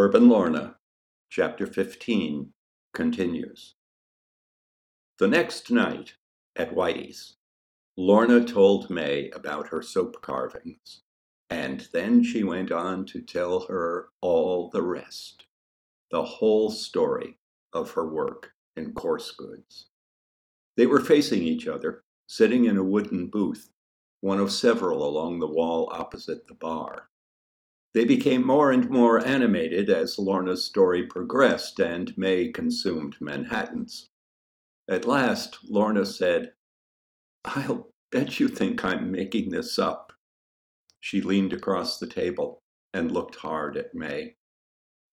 Herb and Lorna, Chapter 15, continues. The next night, at Whitey's, Lorna told May about her soap carvings, and then she went on to tell her all the rest, the whole story of her work in coarse goods. They were facing each other, sitting in a wooden booth, one of several along the wall opposite the bar. They became more and more animated as Lorna's story progressed and May consumed Manhattans. At last, Lorna said, "I'll bet you think I'm making this up." She leaned across the table and looked hard at May.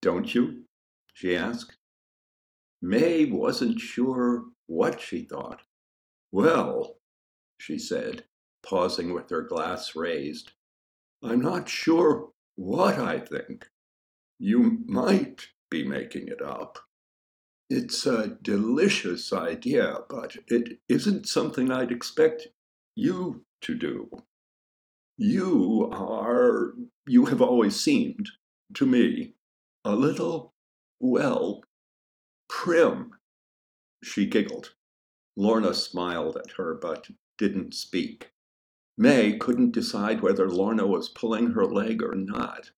"Don't you?" she asked. May wasn't sure what she thought. "Well," she said, pausing with her glass raised, "I'm not sure what I think. You might be making it up. It's a delicious idea, but it isn't something I'd expect you to do. You have always seemed, to me, a little, prim." She giggled. Lorna smiled at her, but didn't speak. May couldn't decide whether Lorna was pulling her leg or not.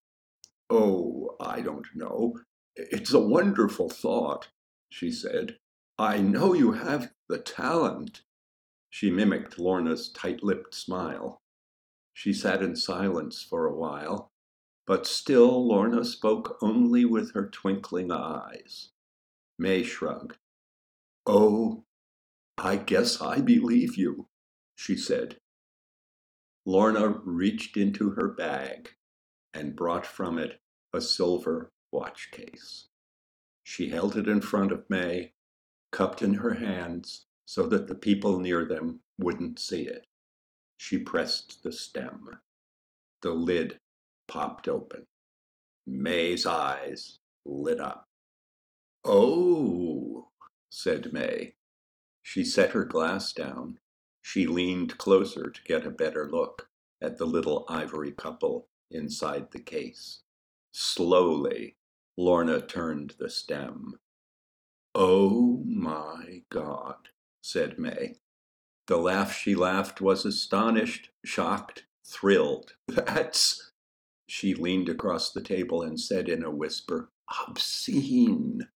"Oh, I don't know. It's a wonderful thought," she said. "I know you have the talent." She mimicked Lorna's tight-lipped smile. She sat in silence for a while, but still Lorna spoke only with her twinkling eyes. May shrugged. "Oh, I guess I believe you," she said. Lorna reached into her bag and brought from it a silver watch case. She held it in front of May, cupped in her hands so that the people near them wouldn't see it. She pressed the stem. The lid popped open. May's eyes lit up. "Oh," said May. She set her glass down. She leaned closer to get a better look at the little ivory couple inside the case. Slowly, Lorna turned the stem. "Oh, my God," said May. The laugh she laughed was astonished, shocked, thrilled. "That's," she leaned across the table and said in a whisper, "obscene."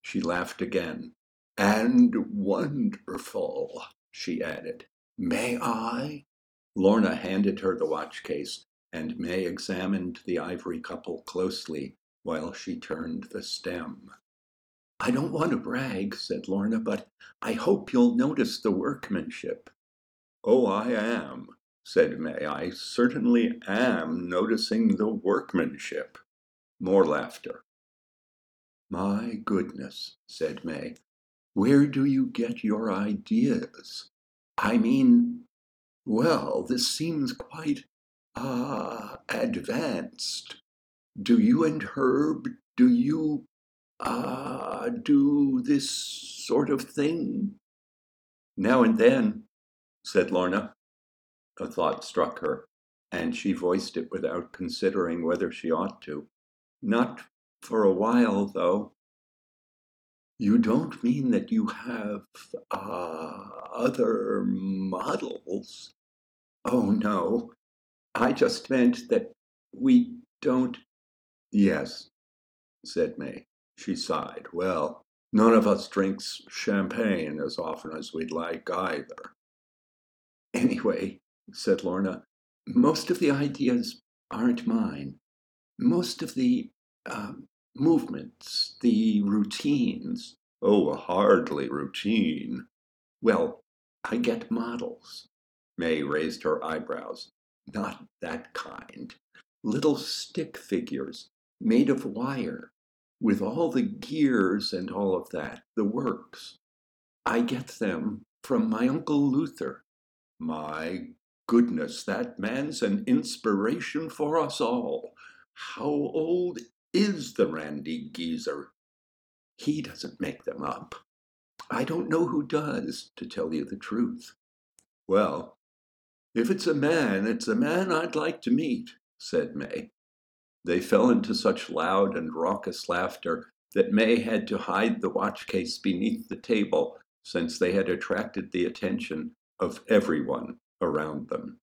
She laughed again. "And wonderful," she added. "May I?" Lorna handed her the watch case, and May examined the ivory couple closely while she turned the stem. "I don't want to brag," said Lorna, "but I hope you'll notice the workmanship." "Oh, I am," said May. "I certainly am noticing the workmanship." More laughter. "My goodness," said May. "Where do you get your ideas? I mean, this seems quite, advanced. Do you and Herb, do this sort of thing?" "Now and then," said Lorna. A thought struck her, and she voiced it without considering whether she ought to. "Not for a while, though." "You don't mean that you have other models?" "Oh, no. I just meant that we don't—" "Yes," said May. She sighed. "Well, none of us drinks champagne as often as we'd like either." "Anyway," said Lorna, "most of the ideas aren't mine. Most of the movements, the routines—" "Oh, hardly routine." "Well, I get models." May raised her eyebrows. "Not that kind. Little stick figures, made of wire, with all the gears and all of that, the works. I get them from my Uncle Luther." "My goodness, that man's an inspiration for us all. How old is the randy geezer?" "He doesn't make them up. I don't know who does, to tell you the truth." "Well, if it's a man, it's a man I'd like to meet," said May. They fell into such loud and raucous laughter that May had to hide the watch case beneath the table, since they had attracted the attention of everyone around them.